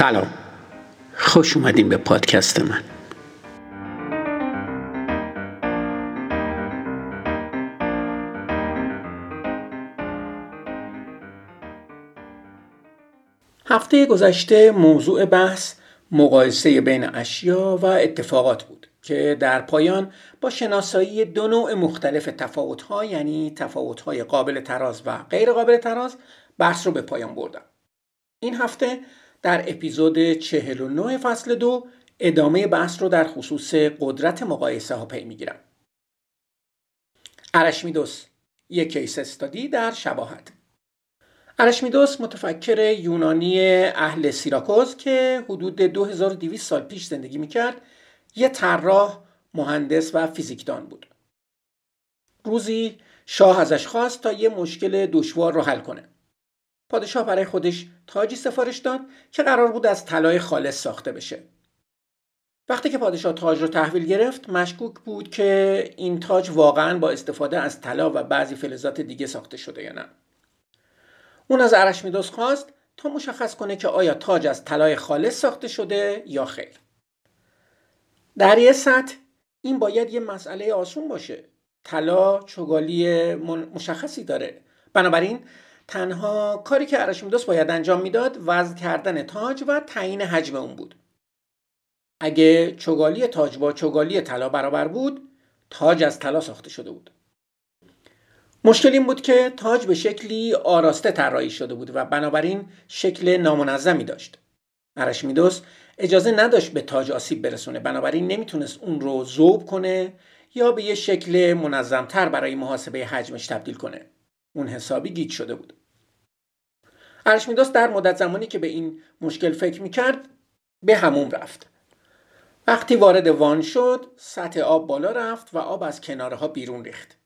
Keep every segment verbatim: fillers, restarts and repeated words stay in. سلام، خوش اومدین به پادکست من. هفته گذشته موضوع بحث مقایسه بین اشیا و اتفاقات بود که در پایان با شناسایی دو نوع مختلف تفاوت‌ها، یعنی تفاوت‌های قابل تراز و غیر قابل تراز، بحث رو به پایان بردم. این هفته در اپیزود چهل و نه فصل دو ادامه بحث رو در خصوص قدرت مقایسه ها پی میگیرم. ارشمیدس یک کیس استادی در شباهت. ارشمیدس متفکر یونانی اهل سیراکوز که حدود دو هزار و دویست سال پیش زندگی میکرد، یه طراح، مهندس و فیزیکدان بود. روزی شاه ازش خواست تا یه مشکل دشوار رو حل کنه. پادشاه برای خودش تاجی سفارش داد که قرار بود از طلای خالص ساخته بشه. وقتی که پادشاه تاج رو تحویل گرفت، مشکوک بود که این تاج واقعاً با استفاده از طلا و بعضی فلزات دیگه ساخته شده یا نه. اون از ارشمیدس خواست تا مشخص کنه که آیا تاج از طلای خالص ساخته شده یا خیر. در یه سطح این باید یه مسئله آسون باشه. طلا چگالی مشخصی داره. بنابراین تنها کاری که ارشمیدس باید انجام میداد وزن کردن تاج و تعیین حجم اون بود. اگه چگالی تاج با چگالی طلا برابر بود، تاج از طلا ساخته شده بود. مشکل این بود که تاج به شکلی آراسته طراحی شده بود و بنابراین شکل نامنظمی داشت. ارشمیدس اجازه نداشت به تاج آسیب برسونه، بنابراین نمیتونست اون رو ذوب کنه یا به یه شکل منظمتر برای محاسبه حجمش تبدیل کنه. اون حسابی گیج شده بود. ارشمیدس در مدت زمانی که به این مشکل فکر میکرد، به حموم رفت. وقتی وارد وان شد، سطح آب بالا رفت و آب از کنارها بیرون ریخت.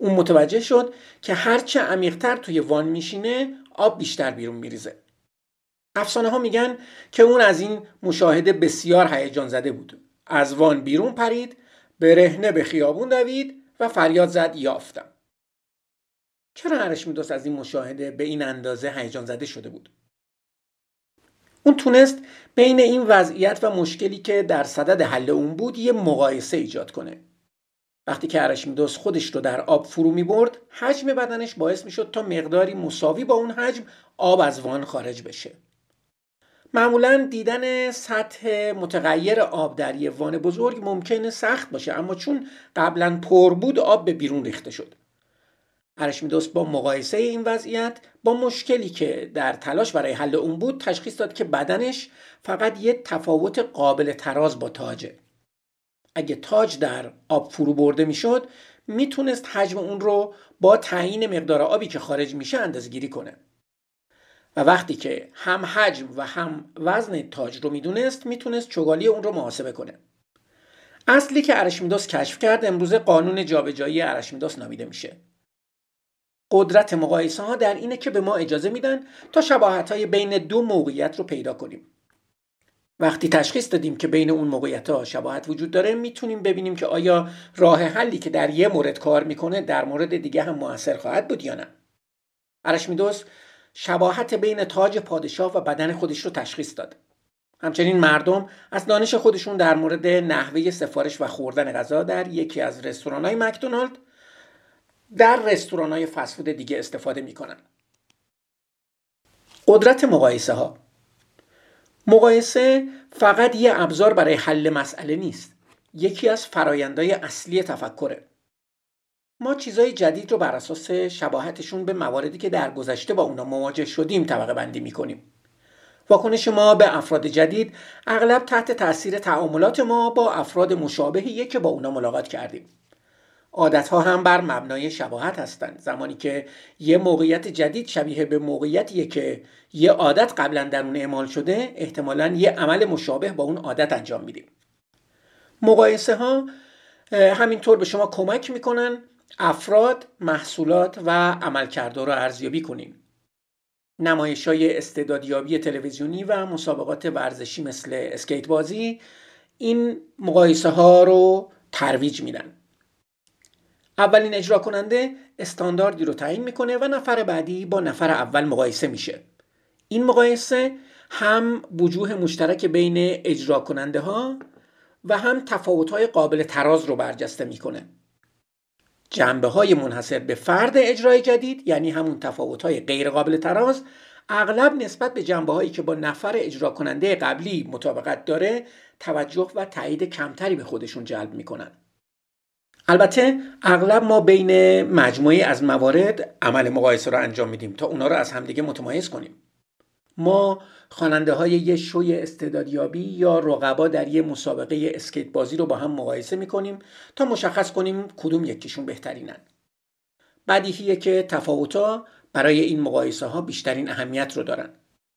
اون متوجه شد که هرچه عمیق‌تر توی وان میشینه، آب بیشتر بیرون میریزه. افسانه ها میگن که اون از این مشاهده بسیار هیجان زده بود. از وان بیرون پرید، برهنه به خیابون دوید و فریاد زد یافتم. چرا ارشمیدس از این مشاهده به این اندازه هیجان زده شده بود؟ اون تونست بین این وضعیت و مشکلی که در صدد حل اون بود یه مقایسه ایجاد کنه. وقتی که ارشمیدس خودش رو در آب فرو می برد، حجم بدنش باعث می شد تا مقداری مساوی با اون حجم آب از وان خارج بشه. معمولاً دیدن سطح متغیر آب در یه وان بزرگ ممکنه سخت باشه، اما چون قبلاً پر بود، آب به بیرون ریخته شد. ارشمیدس با مقایسه این وضعیت با مشکلی که در تلاش برای حل اون بود، تشخیص داد که بدنش فقط یه تفاوت قابل تراز با تاجه. اگه تاج در آب فرو برده میشد، میتونست حجم اون رو با تعیین مقدار آبی که خارج میشه اندازه‌گیری کنه. و وقتی که هم حجم و هم وزن تاج رو میدونست، میتونست چگالی اون رو محاسبه کنه. اصلی که ارشمیدس کشف کرد امروزه قانون جابجایی ارشمیدس نامیده میشه. قدرت مقایسه ها در اینه که به ما اجازه میدن تا شباهت های بین دو موقعیت رو پیدا کنیم. وقتی تشخیص دادیم که بین اون موقعیت ها شباهت وجود داره، میتونیم ببینیم که آیا راه حلی که در یه مورد کار میکنه در مورد دیگه هم موثر خواهد بود یا نه. ارشمیدس شباهت بین تاج پادشاه و بدن خودش رو تشخیص داد. همچنین مردم از دانش خودشون در مورد نحوه سفارش و خوردن غذا در یکی از رستوران‌های مکدونالد در رستوران‌های فست فود دیگه استفاده می‌کنن. قدرت مقایسه ها. مقایسه فقط یه ابزار برای حل مسئله نیست. یکی از فرآیندهای اصلی تفکره. ما چیزای جدید رو بر اساس شباهتشون به مواردی که در گذشته با اونا مواجه شدیم طبقه بندی می‌کنیم. واکنش ما به افراد جدید اغلب تحت تأثیر تعاملات ما با افراد مشابهی که با اونا ملاقات کردیم. عادت‌ها هم بر مبنای شباهت هستند. زمانی که یه موقعیت جدید شبیه به موقعیتیه که یه عادت قبلا در اون اعمال شده، احتمالاً یه عمل مشابه با اون عادت انجام میدیم. مقایسه ها همینطور به شما کمک میکنن افراد، محصولات و عملکردها رو ارزیابی کنین. نمایش‌های استعدادیابی تلویزیونی و مسابقات ورزشی مثل اسکیت بازی این مقایسه ها رو ترویج میدن. اولین اجرا کننده استانداردی رو تعیین میکنه و نفر بعدی با نفر اول مقایسه میشه. این مقایسه هم وجوه مشترک بین اجرا کننده ها و هم تفاوت‌های قابل تراز رو برجسته می‌کنه. جنبه‌های منحصر به فرد اجرای جدید، یعنی همون تفاوت‌های غیر قابل تراز، اغلب نسبت به جنبه‌هایی که با نفر اجرا کننده قبلی مطابقت داره توجه و تایید کمتری به خودشون جلب می‌کنن. البته اغلب ما بین مجموعه از موارد عمل مقایسه رو انجام میدیم تا اونا رو از همدیگه متمایز کنیم. ما خواننده های یه شوی استعدادیابی یا رقبا در یه مسابقه اسکیت بازی رو با هم مقایسه میکنیم تا مشخص کنیم کدوم یکیشون بهترینن. بدیهیه که تفاوت‌ها برای این مقایسه ها بیشترین اهمیت رو دارن.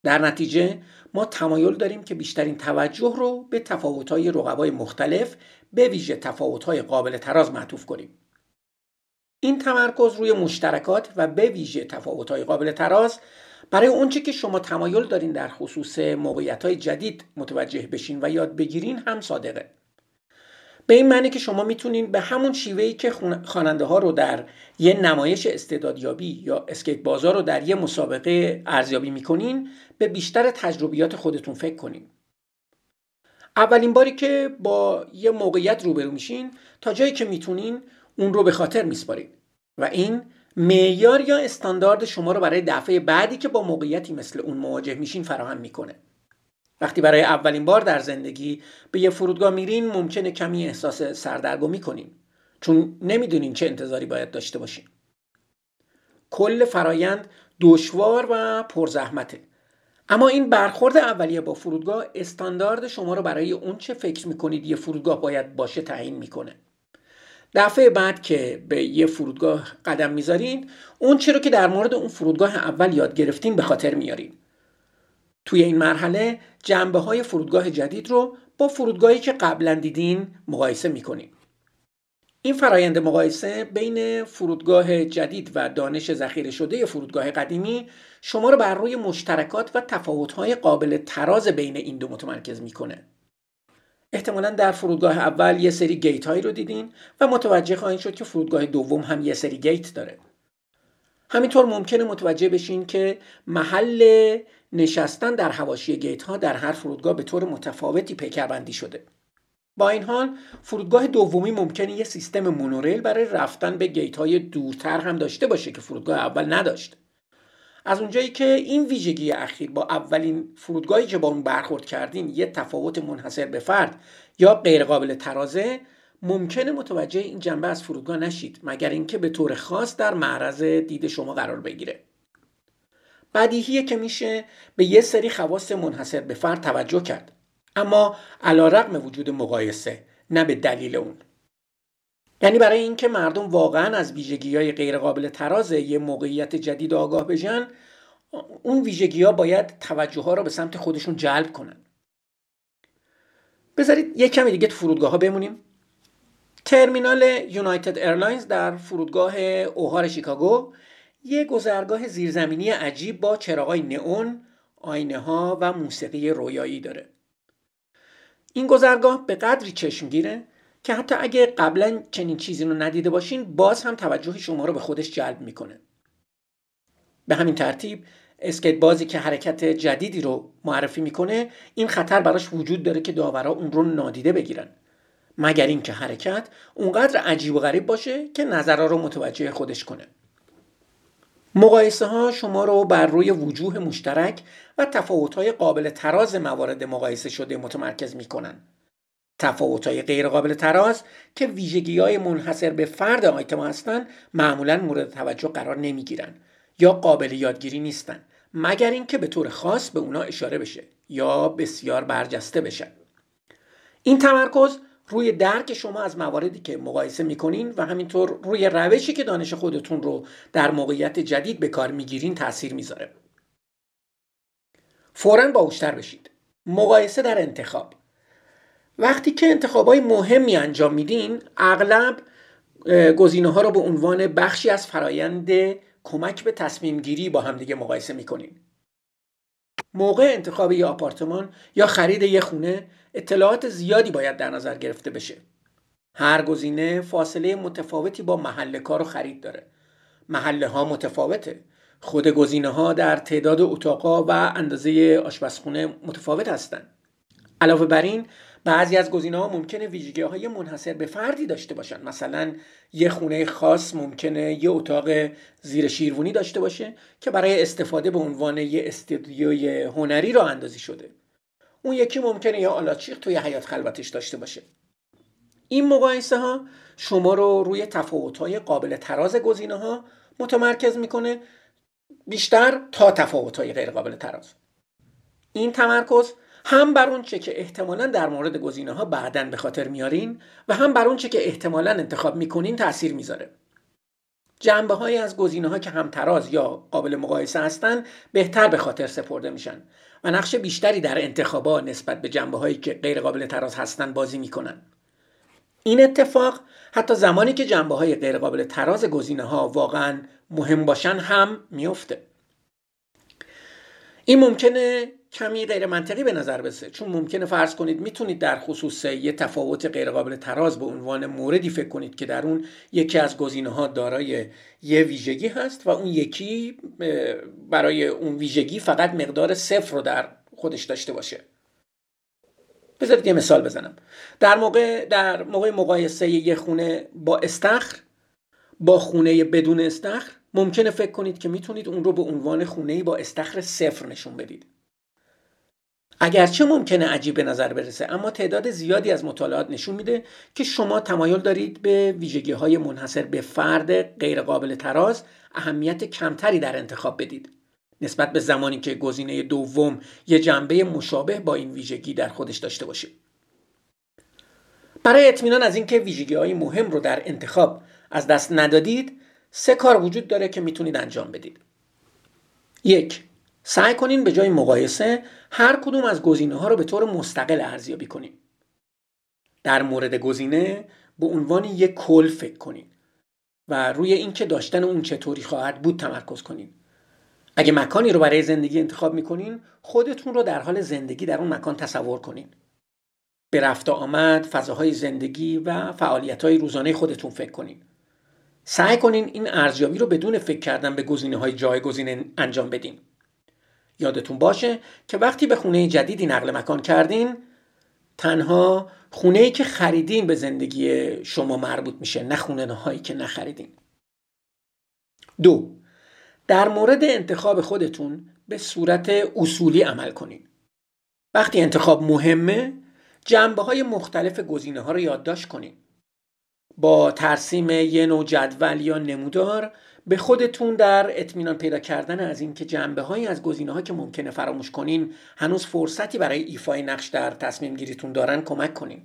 در نتیجه ما تمایل داریم که بیشترین توجه رو به تفاوت‌های رقبای مختلف، به ویژه تفاوت‌های قابل تراز معطوف کنیم. این تمرکز روی مشترکات و به ویژه تفاوت‌های قابل تراز برای اونچه که شما تمایل دارین در خصوص موقعیت‌های جدید متوجه بشین و یاد بگیرین هم صادقه. به این معنی که شما میتونین به همون شیوهی که خواننده‌ها رو در یه نمایش استعدادیابی یا اسکیت بازار رو در یه مسابقه ارزیابی میکنین به بیشتر تجربیات خودتون فکر کنین. اولین باری که با یه موقعیت روبرو میشین تا جایی که میتونین اون رو به خاطر میسپارین و این معیار یا استاندارد شما رو برای دفعه بعدی که با موقعیتی مثل اون مواجه میشین فراهم میکنه. وقتی برای اولین بار در زندگی به یه فرودگاه میرین ممکنه کمی احساس سردرگمی کنین چون نمیدونین چه انتظاری باید داشته باشین. کل فرایند دشوار و پرزحمته، اما این برخورد اولیه با فرودگاه استاندارد شما رو برای اون چه فکر میکنید یه فرودگاه باید باشه تعیین میکنه. دفعه بعد که به یه فرودگاه قدم میذارین اون چه رو که در مورد اون فرودگاه اول یاد گرفتین به خاطر میارین. توی این مرحله جنبه‌های فرودگاه جدید رو با فرودگاهی که قبلا دیدین مقایسه می‌کنیم. این فرایند مقایسه بین فرودگاه جدید و دانش ذخیره شده فرودگاه قدیمی شما رو بر روی مشترکات و تفاوت‌های قابل تراز بین این دو متمرکز می‌کنه. احتمالاً در فرودگاه اول یه سری گیت‌هایی رو دیدین و متوجه خواهید شد که فرودگاه دوم هم یه سری گیت داره. همینطور ممکنه متوجه بشین که محل نشستن در حواشی گیت ها در هر فرودگاه به طور متفاوتی پیکربندی شده. با این حال فرودگاه دومی ممکنه یه سیستم مونوریل برای رفتن به گیت های دورتر هم داشته باشه که فرودگاه اول نداشت. از اونجایی که این ویژگی اخیر با اولین فرودگاهی که با اون برخورد کردین یه تفاوت منحصر به فرد یا غیر قابل ترازه، ممکنه متوجه این جنبه از فرودگاه نشید مگر اینکه به طور خاص در معرض دید شما قرار بگیره. بدیهیه که میشه به یه سری خواص منحصر به فرد توجه کرد، اما علیرغم وجود مقایسه، نه به دلیل اون. یعنی برای اینکه مردم واقعاً از ویژگی‌های غیر قابل تراز یه موقعیت جدید آگاه بشن، اون ویژگی‌ها باید توجه‌ها رو به سمت خودشون جلب کنن. بذارید یه کمی دیگه تو فرودگاه‌ها بمونیم. ترمینال یونایتد ایرلاینز در فرودگاه اوهِر شیکاگو یه گذرگاه زیرزمینی عجیب با چراغای نئون، آینه‌ها و موسیقی رویایی داره. این گذرگاه به قدری چشمگیره که حتی اگه قبلا چنین چیزی رو ندیده باشین باز هم توجه شما رو به خودش جلب میکنه. به همین ترتیب اسکیت بازی که حرکت جدیدی رو معرفی میکنه این خطر براش وجود داره که داورا اون رو نادیده بگیرن، مگر اینکه حرکت اونقدر عجیب و غریب باشه که نظرا رو متوجه خودش کنه. مقایسه ها شما رو بر روی وجوه مشترک و تفاوت های قابل تراز موارد مقایسه شده متمرکز می کنن. تفاوت های غیر قابل تراز که ویژگی های منحصر به فرد آیتم هستن معمولا مورد توجه قرار نمی گیرن یا قابل یادگیری نیستن مگر اینکه به طور خاص به اونا اشاره بشه یا بسیار برجسته بشن. این تمرکز روی درک شما از مواردی که مقایسه میکنین و همینطور روی روشی که دانش خودتون رو در موقعیت جدید به کار میگیرین تأثیر میذاره. فوراً باهوشتر بشید. مقایسه در انتخاب. وقتی که انتخابای مهمی انجام میدین اغلب گزینه‌ها رو به عنوان بخشی از فرایند کمک به تصمیم گیری با همدیگه مقایسه میکنین. موقع انتخاب یه آپارتمان یا خرید یه خونه اطلاعات زیادی باید در نظر گرفته بشه. هر گزینه فاصله متفاوتی با محل کار و خرید داره. محله ها متفاوته. خود گزینه‌ها در تعداد اتاق‌ها و اندازه آشپزخانه متفاوت هستند. علاوه بر این، بعضی از گزینه‌ها ممکنه ویژگی‌های منحصر به فردی داشته باشن. مثلا یه خونه خاص ممکنه یه اتاق زیر شیروانی داشته باشه که برای استفاده به عنوان یه استودیوی هنری راه اندازی شده. اون یکی ممکنه یه آلاچیق توی حیاط خلوتش داشته باشه. این مقایسه‌ها شما رو روی تفاوت‌های قابل تراز گزینه‌ها متمرکز می‌کنه، بیشتر تا تفاوت‌های غیر قابل تراز. این تمرکز هم بر اون چه که احتمالاً در مورد گزینه‌ها بعداً به خاطر میارین و هم بر اون چه که احتمالاً انتخاب میکنین تأثیر میذاره. جنبه‌هایی از گزینه‌ها که هم تراز یا قابل مقایسه هستن بهتر به خاطر سپرده میشن و نقش بیشتری در انتخاب‌ها نسبت به جنبه‌هایی که غیر قابل تراز هستن بازی میکنن. این اتفاق حتی زمانی که جنبه‌های غیر قابل تراز گزینه‌ها واقعاً مهم باشن هم میفته. این ممکنه کمی غیر منطقی به نظر برسه، چون ممکنه فرض کنید میتونید در خصوص یه تفاوت غیر قابل تراز به عنوان موردی فکر کنید که در اون یکی از گزینه‌ها دارای یه ویژگی هست و اون یکی برای اون ویژگی فقط مقدار صفر رو در خودش داشته باشه. بذارید یه مثال بزنم. در موقع در موقع مقایسه یه خونه با استخر با خونه بدون استخر، ممکنه فکر کنید که میتونید اون رو به عنوان خونه با استخر صفر نشون بدید. اگرچه ممکنه عجیب به نظر برسه، اما تعداد زیادی از مطالعات نشون میده که شما تمایل دارید به ویژگی‌های منحصر به فرد غیر قابل تراز اهمیت کمتری در انتخاب بدید نسبت به زمانی که گزینه دوم یه جنبه مشابه با این ویژگی در خودش داشته باشه. برای اطمینان از اینکه ویژگی‌های مهم رو در انتخاب از دست ندادید، سه کار وجود داره که میتونید انجام بدید. یک، سعی کنین به جای مقایسه هر کدوم از گزینه‌ها رو به طور مستقل ارزیابی کنین. در مورد گزینه به عنوان یک کل فکر کنین و روی اینکه داشتن اون چطوری خواهد بود تمرکز کنین. اگه مکانی رو برای زندگی انتخاب می‌کنین، خودتون رو در حال زندگی در اون مکان تصور کنین. به رفت و آمد، فضاهای زندگی و فعالیت‌های روزانه خودتون فکر کنین. سعی کنین این ارزیابی رو بدون فکر کردن به گزینه‌های جایگزین انجام بدین. یادتون باشه که وقتی به خونه جدیدی نقل مکان کردین، تنها خونه‌ای که خریدین به زندگی شما مربوط میشه، نه خونه‌هایی که نخریدین. دو، در مورد انتخاب خودتون به صورت اصولی عمل کنین. وقتی انتخاب مهمه، جنبه‌های مختلف گزینه‌ها رو یادداشت کنین. با ترسیم یه نوع جدول یا نمودار به خودتون در اطمینان پیدا کردن از اینکه جنبه‌هایی از گزینه‌ها که ممکنه فراموش کنین هنوز فرصتی برای ایفای نقش در تصمیم گیریتون دارن کمک کنین.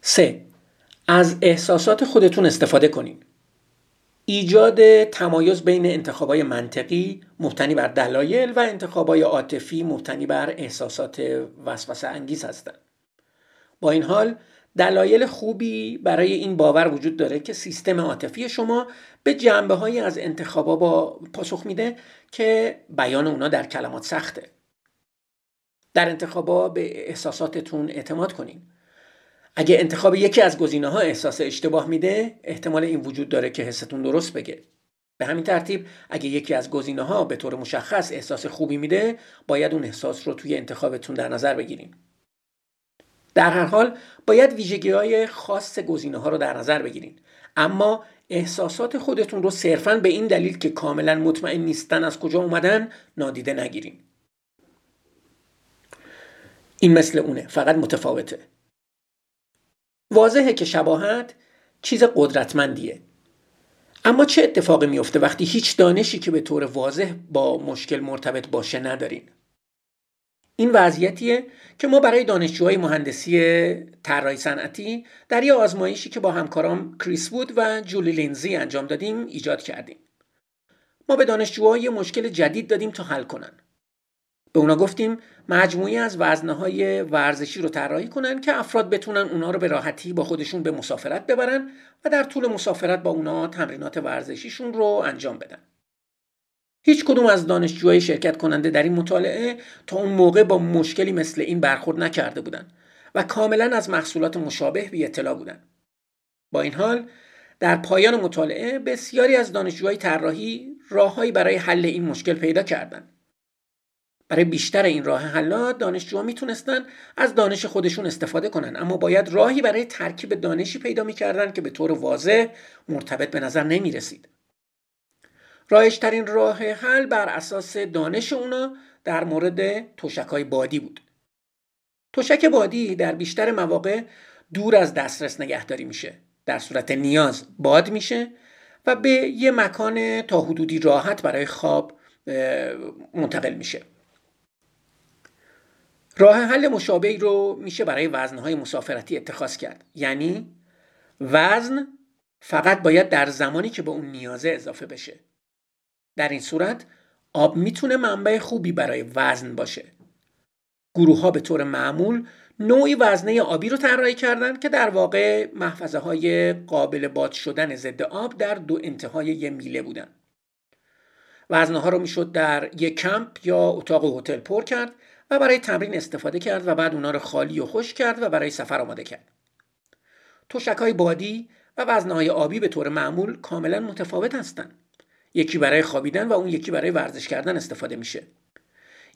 سه، از احساسات خودتون استفاده کنین. ایجاد تمایز بین انتخاب‌های منطقی مبتنی بر دلایل و انتخاب‌های عاطفی مبتنی بر احساسات وسوسه انگیز هستند. با این حال دلایل خوبی برای این باور وجود داره که سیستم عاطفی شما به جنبه‌هایی از انتخابا با پاسخ میده که بیان اونا در کلمات سخته. در انتخابا به احساساتتون اعتماد کنین. اگه انتخاب یکی از گزینه‌ها احساس اشتباه میده، احتمال این وجود داره که حستون درست بگه. به همین ترتیب اگه یکی از گزینه‌ها به طور مشخص احساس خوبی میده، باید اون احساس رو توی انتخابتون در نظر بگیرین. در هر حال باید ویژگی‌های خاص گزینه‌ها رو در نظر بگیرین، اما احساسات خودتون رو صرفاً به این دلیل که کاملاً مطمئن نیستن از کجا اومدن نادیده نگیرین. این مثل اونه، فقط متفاوته. واضحه که شباهت چیز قدرتمندیه، اما چه اتفاقی میفته وقتی هیچ دانشی که به طور واضح با مشکل مرتبط باشه ندارین؟ این وضعیتیه که ما برای دانشجوهای مهندسی طراحی صنعتی در یه آزمایشی که با همکارام کریس وود و جولی لینزی انجام دادیم ایجاد کردیم. ما به دانشجوها یه مشکل جدید دادیم تا حل کنن. به اونا گفتیم مجموعی از وزنه‌های ورزشی رو طراحی کنن که افراد بتونن اونا رو به راحتی با خودشون به مسافرت ببرن و در طول مسافرت با اونا تمرینات ورزشیشون رو انجام بدن. هیچ کدوم از دانشجوهای شرکت کننده در این مطالعه تا اون موقع با مشکلی مثل این برخورد نکرده بودن و کاملا از محصولات مشابه بی اطلاع بودن. با این حال در پایان مطالعه بسیاری از دانشجوهای طراحی راههایی برای حل این مشکل پیدا کردند. برای بیشتر این راه حل‌ها دانشجوها میتونستن از دانش خودشون استفاده کنن، اما باید راهی برای ترکیب دانشی پیدا میکردن که به طور واضح مرتبط به نظر نمیرسید. رایج‌ترین راه حل بر اساس دانش اونا در مورد تشک‌های بادی بود. تشک بادی در بیشتر مواقع دور از دسترس نگهداری میشه، در صورت نیاز باد میشه و به یه مکان تا حدودی راحت برای خواب منتقل میشه. راه حل مشابهی رو میشه برای وزن‌های مسافرتی اتخاذ کرد. یعنی وزن فقط باید در زمانی که به اون نیازه اضافه بشه. در این صورت آب میتونه منبع خوبی برای وزن باشه. گروه‌ها به طور معمول نوعی وزنه آبی رو طراحی کردند که در واقع محفظه‌های قابل باد شدن ضد آب در دو انتهای یک میله بودن. وزنه‌ها رو میشد در یک کمپ یا اتاق هتل پر کرد و برای تمرین استفاده کرد و بعد اونا رو خالی و خشک کرد و برای سفر آماده کرد. تشک‌های بادی و وزنه‌های آبی به طور معمول کاملا متفاوت هستند. یکی برای خوابیدن و اون یکی برای ورزش کردن استفاده میشه.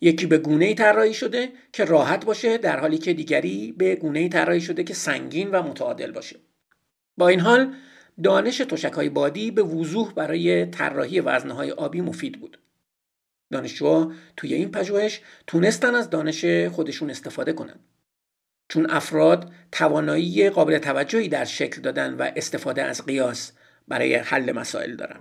یکی به گونه‌ای طراحی شده که راحت باشه، در حالی که دیگری به گونه‌ای طراحی شده که سنگین و متعادل باشه. با این حال دانش تشک‌های بادی به وضوح برای طراحی وزنه‌های آبی مفید بود. دانشجوها توی این پژوهش تونستن از دانش خودشون استفاده کنن. چون افراد توانایی قابل توجهی در شکل دادن و استفاده از قیاس برای حل مسائل دارن.